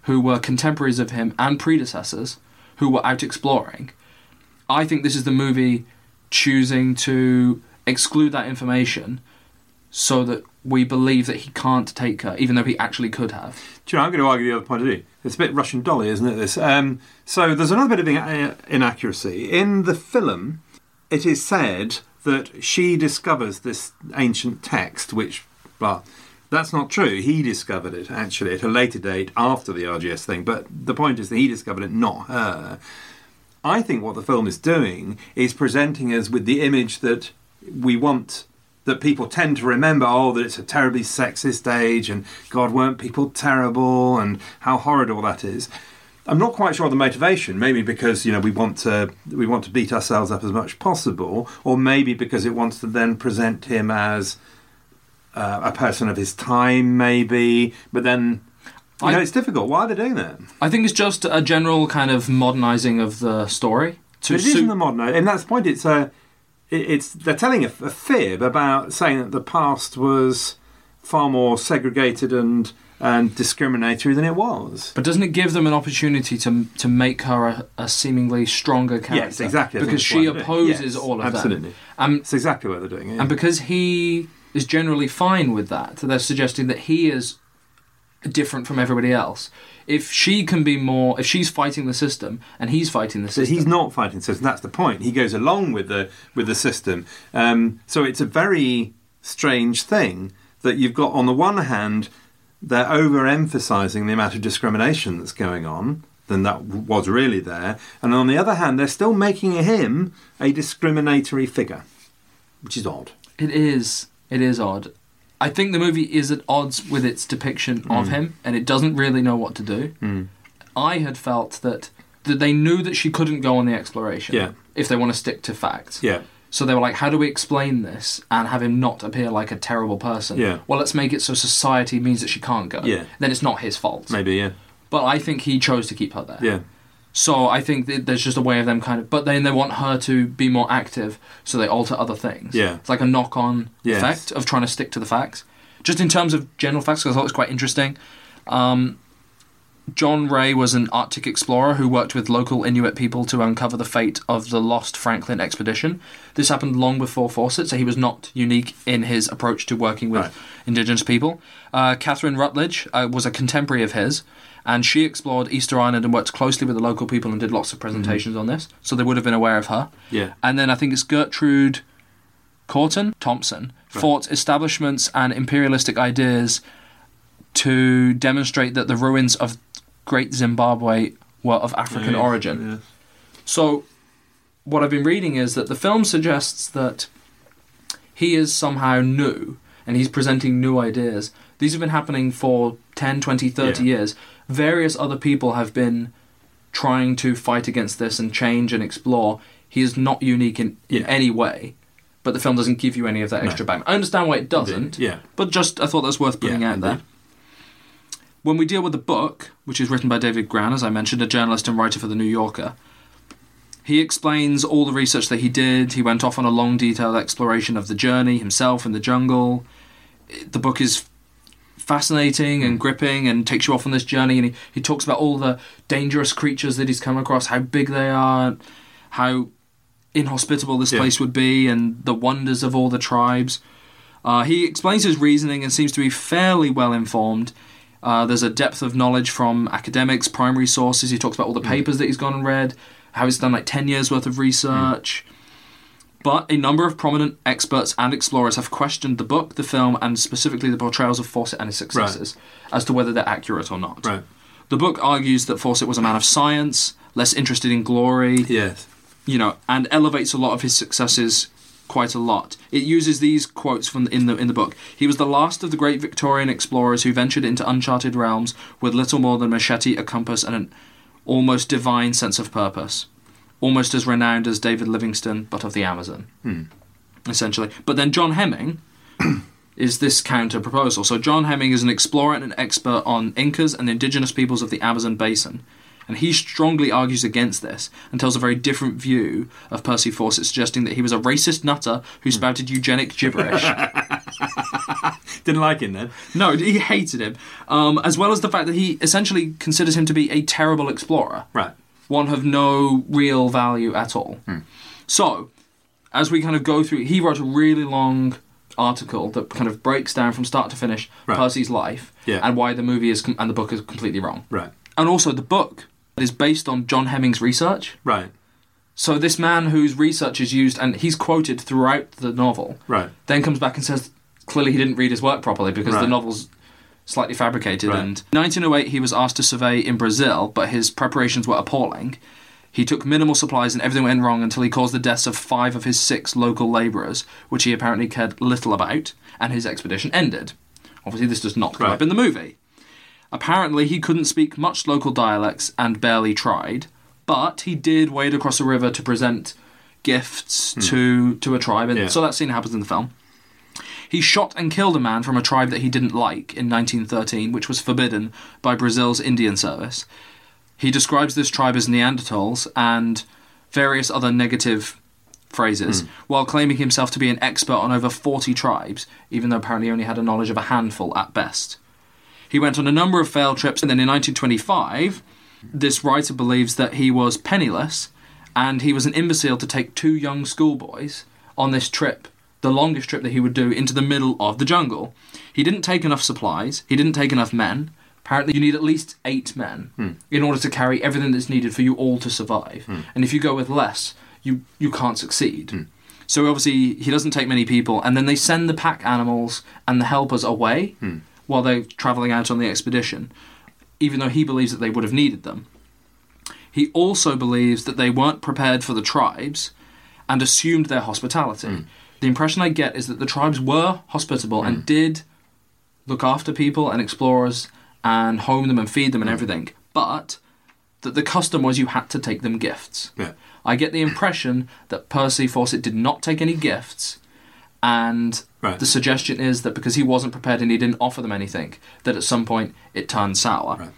who were contemporaries of him and predecessors, who were out exploring. I think this is the movie choosing to exclude that information so that we believe that he can't take her, even though he actually could have. Do you know, I'm going to argue the other point of view. It's a bit Russian dolly, isn't it, this? Um, so there's another bit of in- inaccuracy. In the film, it is said that she discovers this ancient text, which... Well, that's not true. He discovered it, actually, at a later date after the R G S thing. But the point is that he discovered it, not her. I think what the film is doing is presenting us with the image that we want, that people tend to remember, oh, that it's a terribly sexist age and, God, weren't people terrible and how horrid all that is. I'm not quite sure of the motivation, maybe because, you know, we want to we want to beat ourselves up as much as possible, or maybe because it wants to then present him as... Uh, a person of his time, maybe, but then you I, know it's difficult. Why are they doing that? I think it's just a general kind of modernising of the story. To but it suit- isn't a modernising, and that's the point. It's a, it, it's they're telling a, a fib about saying that the past was far more segregated and and discriminatory than it was. But doesn't it give them an opportunity to to make her a, a seemingly stronger character? Yes, exactly. Because she opposes yes, all of absolutely. That. Absolutely. That's exactly what they're doing. Yeah. And because he is generally fine with that, they're suggesting that he is different from everybody else. If she can be more... If she's fighting the system and he's fighting the system... He's not fighting the system. That's the point. He goes along with the, with the system. Um, so it's a very strange thing that you've got, on the one hand... They're overemphasising the amount of discrimination that's going on than that was really there. And on the other hand, they're still making him a discriminatory figure, which is odd. It is. It is odd. I think the movie is at odds with its depiction mm. of him, and it doesn't really know what to do. Mm. I had felt that, that they knew that she couldn't go on the exploration yeah. if they want to stick to facts. Yeah. So they were like, how do we explain this and have him not appear like a terrible person? Yeah. Well, let's make it so society means that she can't go. Yeah. Then it's not his fault. Maybe, yeah. But I think he chose to keep her there. Yeah. So I think that there's just a way of them kind of... But then they want her to be more active, so they alter other things. Yeah. It's like a knock-on yes. effect of trying to stick to the facts. Just in terms of general facts, because I thought it was quite interesting. Um, John Ray was an Arctic explorer who worked with local Inuit people to uncover the fate of the lost Franklin expedition. This happened long before Fawcett, so he was not unique in his approach to working with right. Indigenous people. Uh, Catherine Rutledge uh, was a contemporary of his, and she explored Easter Island and worked closely with the local people and did lots of presentations mm-hmm. on this, so they would have been aware of her. Yeah. And then I think it's Gertrude Corton Thompson right. fought establishments and imperialistic ideas to demonstrate that the ruins of Great Zimbabwe were of African yeah, yeah, origin. Yeah. So what I've been reading is that the film suggests that he is somehow new and he's presenting new ideas. These have been happening for ten, twenty, thirty yeah. years. Various other people have been trying to fight against this and change and explore. He is not unique in, yeah. in any way, but the film doesn't give you any of that extra no. back. I understand why it doesn't, yeah. but just I thought that's worth putting yeah, out indeed. There. When we deal with the book, which is written by David Grann, as I mentioned, a journalist and writer for The New Yorker, he explains all the research that he did. He went off on a long, detailed exploration of the journey, himself in the jungle. The book is fascinating and gripping and takes you off on this journey. And he, he talks about all the dangerous creatures that he's come across, how big they are, how inhospitable this yeah. place would be, and the wonders of all the tribes. Uh, he explains his reasoning and seems to be fairly well informed. Uh, there's a depth of knowledge from academics, primary sources. He talks about all the papers that he's gone and read, how he's done like ten years worth of research. Mm. But a number of prominent experts and explorers have questioned the book, the film, and specifically the portrayals of Fawcett and his successors right. as to whether they're accurate or not. Right. The book argues that Fawcett was a man of science, less interested in glory, yes. you know, and elevates a lot of his successes quite a lot. It uses these quotes from the, in the in the book. He was the last of the great Victorian explorers who ventured into uncharted realms with little more than machete, a compass, and an almost divine sense of purpose. Almost as renowned as David Livingstone, but of the Amazon, hmm. essentially. But then John Hemming is this counter-proposal. So John Hemming is an explorer and an expert on Incas and the indigenous peoples of the Amazon basin. And he strongly argues against this and tells a very different view of Percy Fawcett, suggesting that he was a racist nutter who spouted eugenic gibberish. Didn't like him then. No, he hated him. Um, as well as the fact that he essentially considers him to be a terrible explorer. Right. One of no real value at all. Hmm. So, as we kind of go through, he wrote a really long article that kind of breaks down from start to finish right. Percy's life yeah. and why the movie is com- and the book is completely wrong. Right. And also the book is based on John Hemming's research. Right. So this man whose research is used, and he's quoted throughout the novel, right. then comes back and says, clearly he didn't read his work properly because right. the novel's slightly fabricated. Right. And in nineteen oh eight, he was asked to survey in Brazil, but his preparations were appalling. He took minimal supplies and everything went wrong until he caused the deaths of five of his six local labourers, which he apparently cared little about, and his expedition ended. Obviously, this does not come right. up in the movie. Apparently, he couldn't speak much local dialects and barely tried, but he did wade across a river to present gifts hmm. to, to a tribe, and yeah. so that scene happens in the film. He shot and killed a man from a tribe that he didn't like in nineteen thirteen, which was forbidden by Brazil's Indian Service. He describes this tribe as Neanderthals and various other negative phrases, mm. while claiming himself to be an expert on over forty tribes, even though apparently he only had a knowledge of a handful at best. He went on a number of failed trips, and then in nineteen twenty-five, this writer believes that he was penniless, and he was an imbecile to take two young schoolboys on this trip, the longest trip that he would do, into the middle of the jungle. He didn't take enough supplies, he didn't take enough men. Apparently you need at least eight men mm. in order to carry everything that's needed for you all to survive. Mm. And if you go with less, you, you can't succeed. Mm. So obviously he doesn't take many people, and then they send the pack animals and the helpers away mm. while they're travelling out on the expedition, even though he believes that they would have needed them. He also believes that they weren't prepared for the tribes and assumed their hospitality. Mm. The impression I get is that the tribes were hospitable mm. and did look after people and explorers and home them and feed them and everything, but that the custom was you had to take them gifts. Yeah. I get the impression that Percy Fawcett did not take any gifts, and right. the suggestion is that because he wasn't prepared and he didn't offer them anything, that at some point it turned sour. Right.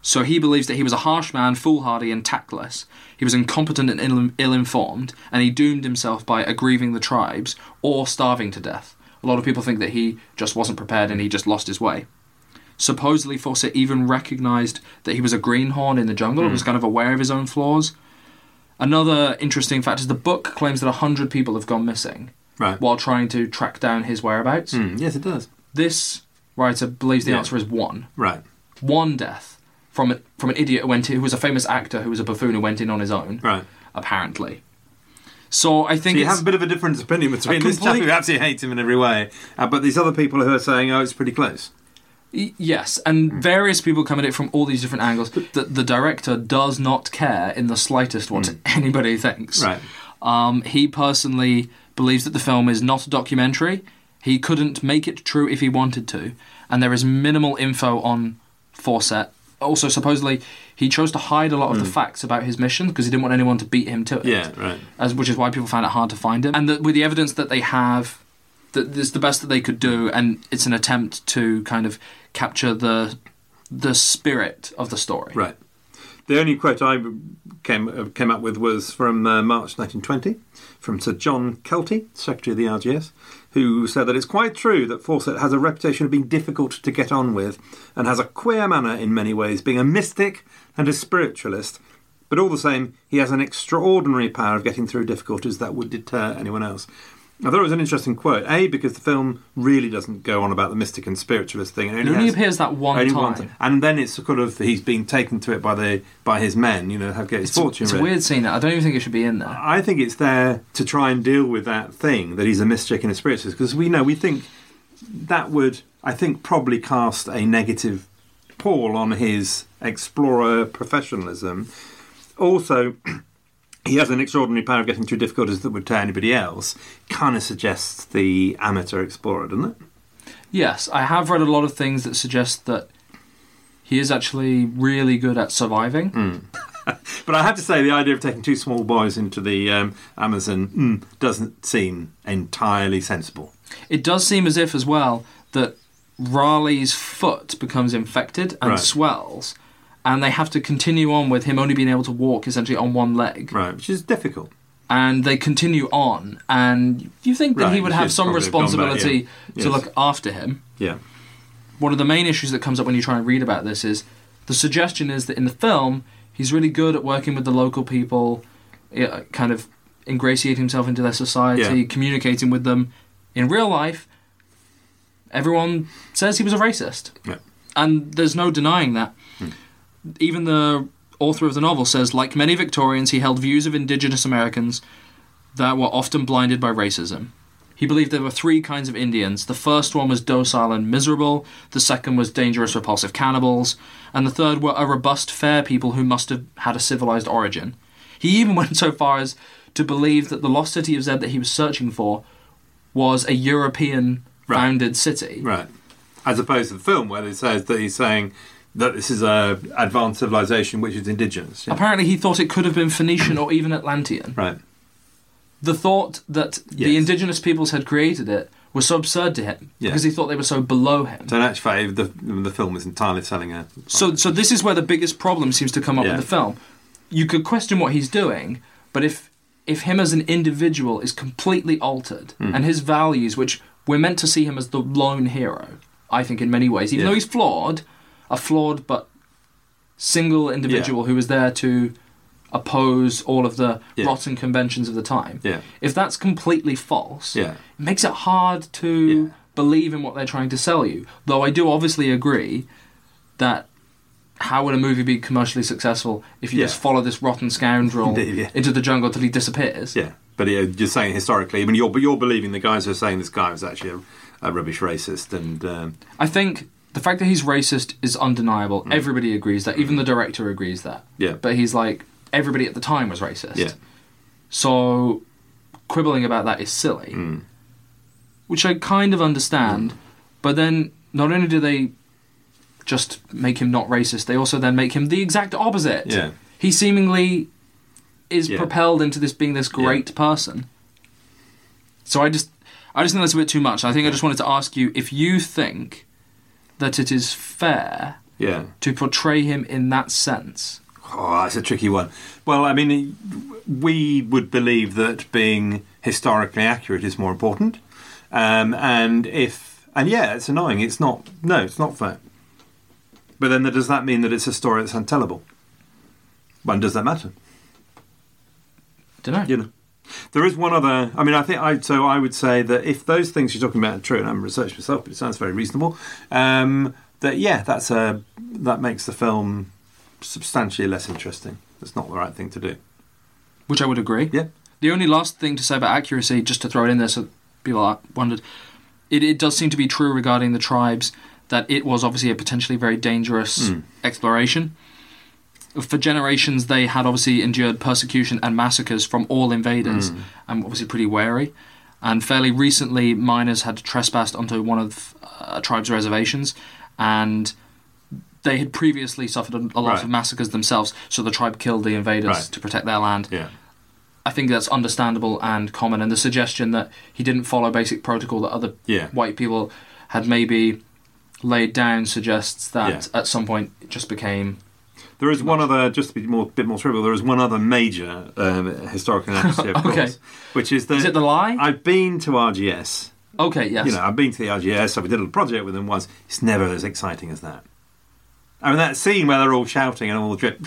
So he believes that he was a harsh man, foolhardy and tactless. He was incompetent and Ill- ill-informed, and he doomed himself by aggrieving the tribes or starving to death. A lot of people think that he just wasn't prepared and he just lost his way. Supposedly Fawcett even recognised that he was a greenhorn in the jungle mm. and was kind of aware of his own flaws. Another interesting fact is the book claims that one hundred people have gone missing right. while trying to track down his whereabouts. Mm. Yes, it does. This writer believes the yeah. answer is one. Right. One death from, a, from an idiot who, went in, who was a famous actor who was a buffoon who went in on his own, right. apparently. So I think so you have a bit of a different opinion between this chap who absolutely hates him in every way, uh, but these other people who are saying, oh, it's pretty close. Yes, and various people come at it from all these different angles. The, the director does not care in the slightest what mm. anybody thinks. Right. Um, he personally believes that the film is not a documentary. He couldn't make it true if he wanted to, and there is minimal info on Fawcett. Also, supposedly, he chose to hide a lot of mm. the facts about his mission because he didn't want anyone to beat him to it. Yeah, right. As, which is why people found it hard to find him. And the, with the evidence that they have, that it's the best that they could do, and it's an attempt to kind of capture the the spirit of the story. Right. The only quote I came came up with was from uh, March nineteen twenty, from Sir John Kelty, Secretary of the R G S, who said that it's quite true that Fawcett has a reputation of being difficult to get on with and has a queer manner in many ways, being a mystic and a spiritualist. But all the same, he has an extraordinary power of getting through difficulties that would deter anyone else. I thought it was an interesting quote. A, because the film really doesn't go on about the mystic and spiritualist thing. It only, it only appears that one time. one time. And then it's sort of, he's being taken to it by the by his men, you know, have get his it's, fortune. It's a weird scene. I don't even think it should be in there. I think it's there to try and deal with that thing, that he's a mystic and a spiritualist, because we know, we think that would, I think, probably cast a negative pall on his explorer professionalism. Also... he has an extraordinary power of getting through difficulties that would tear anybody else. Kind of suggests the amateur explorer, doesn't it? Yes, I have read a lot of things that suggest that he is actually really good at surviving. Mm. But I have to say, the idea of taking two small boys into the um, Amazon mm, doesn't seem entirely sensible. It does seem as if, as well, that Raleigh's foot becomes infected and right. swells. And they have to continue on with him only being able to walk essentially on one leg. Right, which is difficult. And they continue on. And you think that right, he would have some responsibility back, yeah. yes. to look after him. Yeah. One of the main issues that comes up when you try and read about this is the suggestion is that in the film, he's really good at working with the local people, kind of ingratiating himself into their society, yeah. communicating with them. In real life, everyone says he was a racist. Yeah. And there's no denying that. Hmm. Even the author of the novel says, like many Victorians, he held views of indigenous Americans that were often blinded by racism. He believed there were three kinds of Indians. The first one was docile and miserable, the second was dangerous, repulsive cannibals, and the third were a robust, fair people who must have had a civilized origin. He even went so far as to believe that the lost city of Zed that he was searching for was a European-founded right. city. Right. As opposed to the film, where it says that he's saying... that this is a advanced civilization which is indigenous. Yeah. Apparently he thought it could have been Phoenician or even Atlantean. Right. The thought that yes. the indigenous peoples had created it was so absurd to him yeah. because he thought they were so below him. So in actual fact, the, the film is entirely selling a... So, so this is where the biggest problem seems to come up yeah. with the film. You could question what he's doing, but if if him as an individual is completely altered, mm. and his values, which we're meant to see him as the lone hero, I think in many ways, even yeah. though he's flawed, a flawed but single individual yeah. who is there to oppose all of the yeah. rotten conventions of the time. Yeah. If that's completely false, yeah. it makes it hard to yeah. believe in what they're trying to sell you. Though I do obviously agree that how would a movie be commercially successful if you yeah. just follow this rotten scoundrel yeah. into the jungle till he disappears? Yeah, but yeah, you're saying historically, I mean, you're, you're believing the guys who are saying this guy was actually a, a rubbish racist. And um... I think the fact that he's racist is undeniable. Mm. Everybody agrees that. Even the director agrees that. Yeah. But he's like, everybody at the time was racist. Yeah. So quibbling about that is silly, mm. which I kind of understand. Mm. But then not only do they just make him not racist, they also then make him the exact opposite. Yeah. He seemingly is yeah. propelled into this being this great yeah. person. So I just I just think that's a bit too much. I think yeah. I just wanted to ask you if you think that it is fair yeah. to portray him in that sense. Oh, that's a tricky one. Well, I mean, we would believe that being historically accurate is more important. Um, and if... And yeah, it's annoying. It's not... No, it's not fair. But then does that mean that it's a story that's untellable? When does that matter? Don't know. You know. There is one other... I mean, I think... I So I would say that if those things you're talking about are true, and I haven't researched myself, but it sounds very reasonable, um, that, yeah, that's a, that makes the film substantially less interesting. That's not the right thing to do. Which I would agree. Yeah. The only last thing to say about accuracy, just to throw it in there so people wondered, it, it does seem to be true regarding the tribes that it was obviously a potentially very dangerous mm. exploration. For generations, they had obviously endured persecution and massacres from all invaders, mm. and obviously pretty wary. And fairly recently, miners had trespassed onto one of a tribe's reservations, and they had previously suffered a lot right. of massacres themselves, so the tribe killed the invaders right. to protect their land. Yeah. I think that's understandable and common, and the suggestion that he didn't follow basic protocol that other yeah. white people had maybe laid down suggests that yeah. at some point it just became... There is one other, just to be more bit more trivial, there is one other major um, historical inaccuracy, of okay. course, which is that... Is it the lie? I've been to R G S. Okay, yes. You know, I've been to the R G S, I did a little project with them once. It's never as exciting as that. I mean, that scene where they're all shouting and all drip,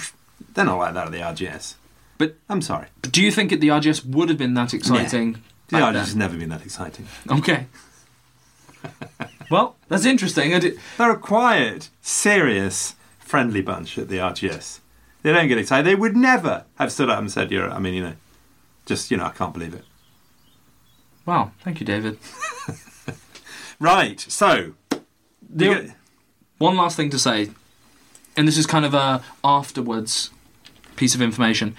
they're not like that at the R G S. But I'm sorry. But do you think at the R G S would have been that exciting? Yeah. The R G S has never been that exciting. Okay. Well, that's interesting. I did... They're a quiet, serious, friendly bunch at the R G S. They don't get excited. They would never have stood up and said, "You're," I mean, you know, just, you know, I can't believe it. Wow. Thank you, David. Right. So, the, get... one last thing to say. And this is kind of a afterwards piece of information,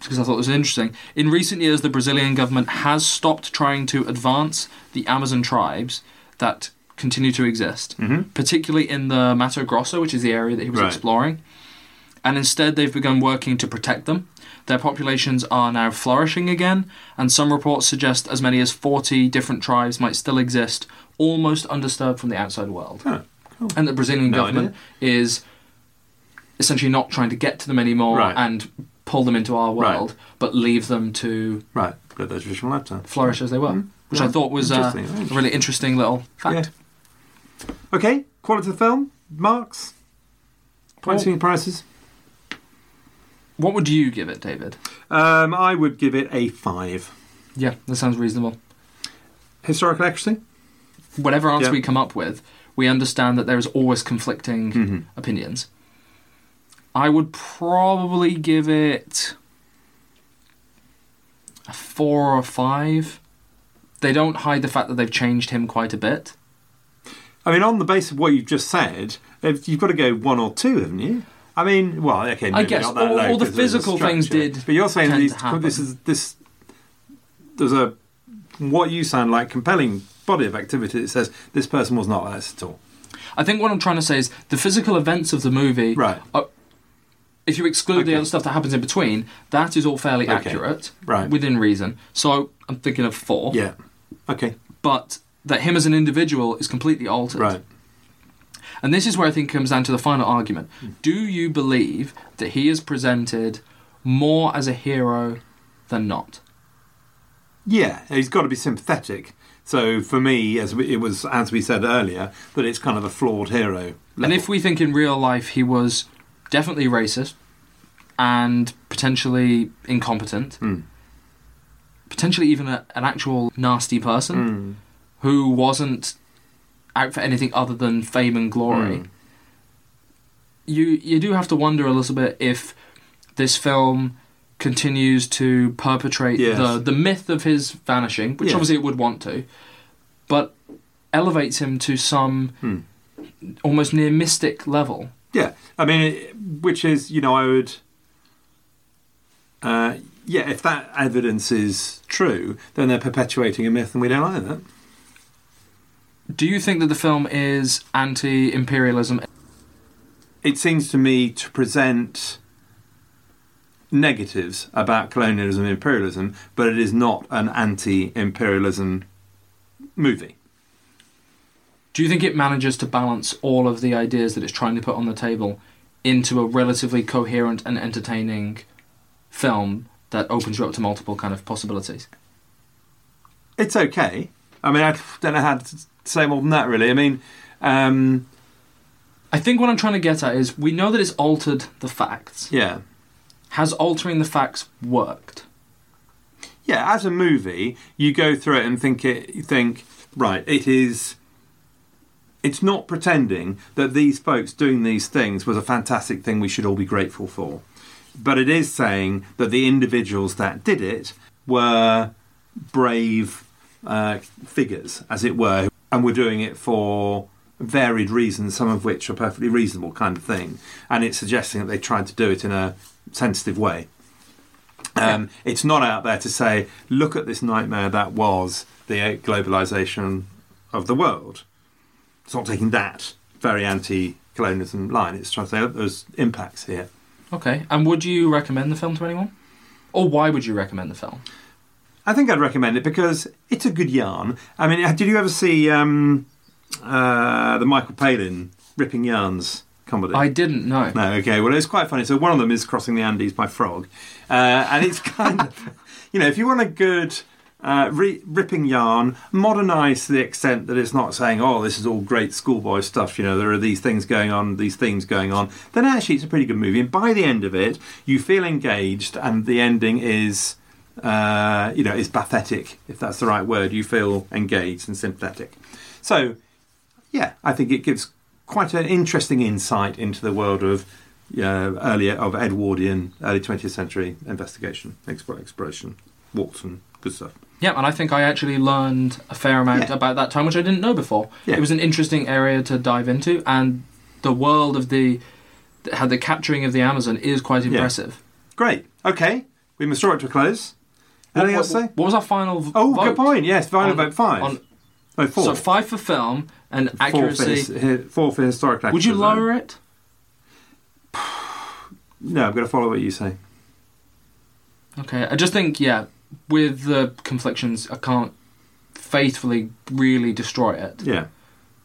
because I thought it was interesting. In recent years, the Brazilian government has stopped trying to advance the Amazon tribes that continue to exist, mm-hmm. particularly in the Mato Grosso, which is the area that he was right. exploring. And instead, they've begun working to protect them. Their populations are now flourishing again, and some reports suggest as many as forty different tribes might still exist, almost undisturbed from the outside world. Huh. Cool. And the Brazilian no government idea. is... essentially not trying to get to them anymore right. and pull them into our world, right. but leave them to right. their traditional lifetime. Flourish as they were, mm-hmm. which yeah. I thought was uh, a really interesting little fact. Yeah. Okay, quality of the film, marks, points and prices. What would you give it, David? Um, I would give it a five. Yeah, that sounds reasonable. Historical accuracy? Whatever answer yeah. we come up with, we understand that there is always conflicting mm-hmm. opinions. I would probably give it a four or five. They don't hide the fact that they've changed him quite a bit. I mean, on the basis of what you've just said, you've got to go one or two, haven't you? I mean, well, okay, maybe I guess not that all, low, all the physical things did. But you're saying these, this is this. There's a what you sound like compelling body of activity that says this person was not like this at all. I think what I'm trying to say is the physical events of the movie right. are, if you exclude okay. the other stuff that happens in between, that is all fairly okay. accurate, right. within reason. So I'm thinking of four. Yeah. Okay. But that him as an individual is completely altered. Right. And this is where I think it comes down to the final argument. Do you believe that he is presented more as a hero than not. Yeah, he's got to be sympathetic. So for me, as we, it was as we said earlier, that it's kind of a flawed hero level. And if we think in real life he was definitely racist and potentially incompetent, mm. potentially even a, an actual nasty person mm. who wasn't out for anything other than fame and glory, mm. you you do have to wonder a little bit if this film continues to perpetrate yes. the, the myth of his vanishing, which yes. obviously it would want to, but elevates him to some mm. almost near mystic level. Yeah, I mean, which is, you know, I would... Uh, yeah, if that evidence is true, then they're perpetuating a myth and we don't like that. Do you think that the film is anti-imperialism? It seems to me to present negatives about colonialism and imperialism, but it is not an anti-imperialism movie. Do you think it manages to balance all of the ideas that it's trying to put on the table into a relatively coherent and entertaining film that opens you up to multiple kind of possibilities? It's okay. I mean, I don't know how to say more than that, really. I mean... Um, I think what I'm trying to get at is we know that it's altered the facts. Yeah. Has altering the facts worked? Yeah, as a movie, you go through it and think, it, you think right, it is... It's not pretending that these folks doing these things was a fantastic thing we should all be grateful for. But it is saying that the individuals that did it were brave uh, figures, as it were, and were doing it for varied reasons, some of which are perfectly reasonable kind of thing. And it's suggesting that they tried to do it in a sensitive way. Um, it's not out there to say, look at this nightmare that was the globalisation of the world. It's not taking that very anti-colonialism line. It's trying to say, look, there's impacts here. Okay. And would you recommend the film to anyone? Or why would you recommend the film? I think I'd recommend it because it's a good yarn. I mean, did you ever see um, uh, the Michael Palin Ripping Yarns comedy? I didn't, no. No, okay. Well, it's quite funny. So one of them is Crossing the Andes by Frog. Uh, and it's kind of, you know, if you want a good... Uh, re- ripping yarn, modernised to the extent that it's not saying, oh, this is all great schoolboy stuff, you know, there are these things going on, these themes going on, then actually it's a pretty good movie. And by the end of it, you feel engaged, and the ending is, uh, you know, is pathetic, if that's the right word. You feel engaged and sympathetic. So, yeah, I think it gives quite an interesting insight into the world of uh, earlier of Edwardian, early twentieth century investigation, exploration, Watson, good stuff. Yeah, and I think I actually learned a fair amount yeah. about that time, which I didn't know before. Yeah. It was an interesting area to dive into, and the world of the how the capturing of the Amazon is quite impressive. Yeah. Great. Okay, we must draw it to a close. Anything what, what, else to say? What was our final v- oh, vote? Oh, good point. Yes, final on, vote five. On, oh, four. So five for film and four accuracy. For his, four for historic accuracy. Would you lower though. it? No, I'm going to follow what you say. Okay, I just think, yeah... with the conflictions, I can't faithfully really destroy it. Yeah.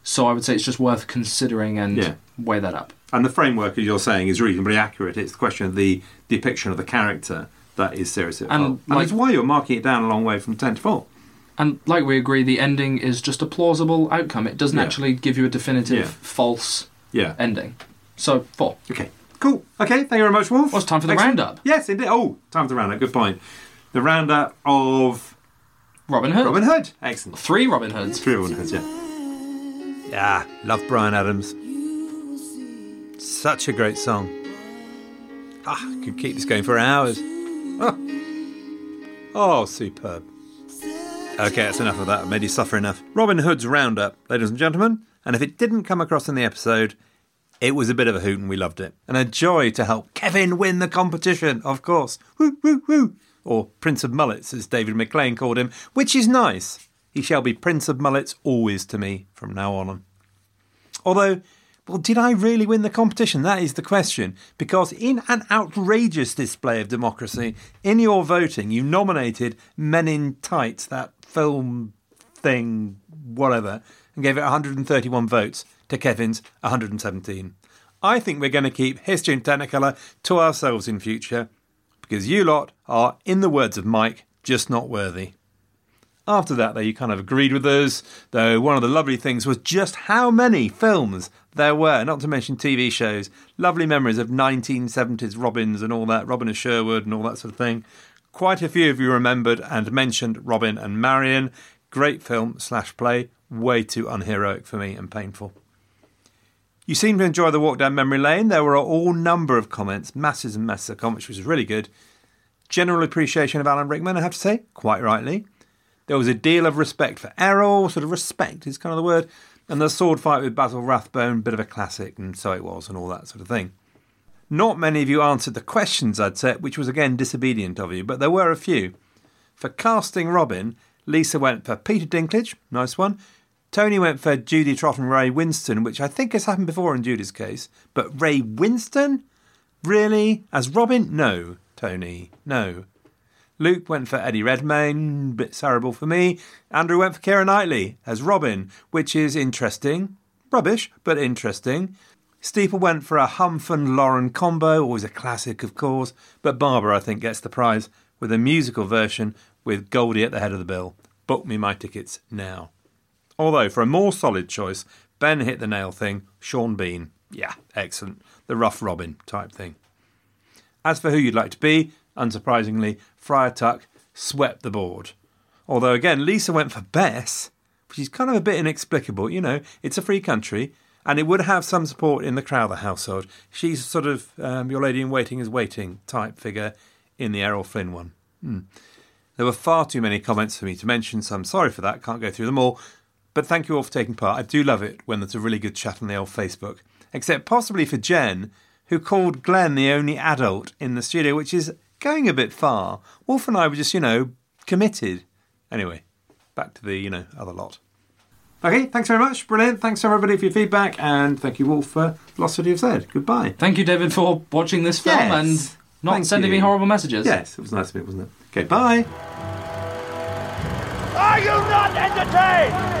So I would say it's just worth considering and yeah. weigh that up. And the framework, as you're saying, is reasonably accurate. It's the question of the depiction of the character that is serious at fault. And that's why you're marking it down a long way from ten to four. And like we agree, the ending is just a plausible outcome. It doesn't yeah. actually give you a definitive yeah. false yeah. ending. So, four. Okay, cool. Okay, thank you very much, Wolf. Well, it's time for the Excellent. roundup. Yes, indeed. Oh, time for the roundup. Good point. The roundup of... Robin Hood. Robin Hood. Excellent. Three Robin Hoods. Three Robin Hoods, yeah. Yeah, love Bryan Adams. Such a great song. Ah, could keep this going for hours. Oh, oh superb. Okay, that's enough of that. I made you suffer enough. Robin Hood's roundup, ladies and gentlemen. And if it didn't come across in the episode, it was a bit of a hoot and we loved it. And a joy to help Kevin win the competition, of course. Woo, woo, woo. Or Prince of Mullets, as David McLean called him, which is nice. He shall be Prince of Mullets always to me from now on. Although, well, did I really win the competition? That is the question. Because in an outrageous display of democracy, in your voting, you nominated Men in Tights, that film thing, whatever, and gave it one hundred thirty-one votes to Kevin's one hundred seventeen. I think we're going to keep History and Technicolor to ourselves in future. because you lot are, in the words of Mike, just not worthy. After that, they kind of agreed with us, though one of the lovely things was just how many films there were, not to mention T V shows. Lovely memories of nineteen seventies Robins and all that, Robin of Sherwood and all that sort of thing. Quite a few of you remembered and mentioned Robin and Marion. Great film slash play, way too unheroic for me and painful. You seemed to enjoy the walk down memory lane. There were a whole number of comments, masses and masses of comments, which was really good. General appreciation of Alan Rickman, I have to say, quite rightly. There was a deal of respect for Errol, sort of respect is kind of the word, and the sword fight with Basil Rathbone, bit of a classic, and so it was, and all that sort of thing. Not many of you answered the questions I'd set, which was again disobedient of you, but there were a few. For casting Robin, Lisa went for Peter Dinklage, nice one. Tony went for Judy Trott and Ray Winston, which I think has happened before in Judy's case, but Ray Winston? Really? As Robin? No, Tony, no. Luke went for Eddie Redmayne, bit cerebral for me. Andrew went for Keira Knightley as Robin, which is interesting. Rubbish, but interesting. Steeple went for a Humph and Lauren combo, always a classic, of course. But Barbara, I think, gets the prize with a musical version with Goldie at the head of the bill. Book me my tickets now. Although, for a more solid choice, Ben hit the nail thing, Sean Bean. Yeah, excellent. The rough Robin type thing. As for who you'd like to be, unsurprisingly, Friar Tuck swept the board. Although, again, Lisa went for Bess, which is kind of a bit inexplicable. You know, it's a free country, and it would have some support in the Crowther household. She's sort of um, your lady-in-waiting is waiting type figure in the Errol Flynn one. Hmm. There were far too many comments for me to mention, so I'm sorry for that. Can't go through them all. But thank you all for taking part. I do love it when there's a really good chat on the old Facebook. Except possibly for Jen, who called Glenn the only adult in the studio, which is going a bit far. Wolf and I were just, you know, committed. Anyway, back to the, you know, other lot. Okay, thanks very much. Brilliant. Thanks to everybody for your feedback, and thank you, Wolf, for The Lost City of Zed. Goodbye. Thank you, David, for watching this film yes. and not thank sending you. me horrible messages. Yes, it was nice of it, wasn't it? Okay, bye. Are you not entertained?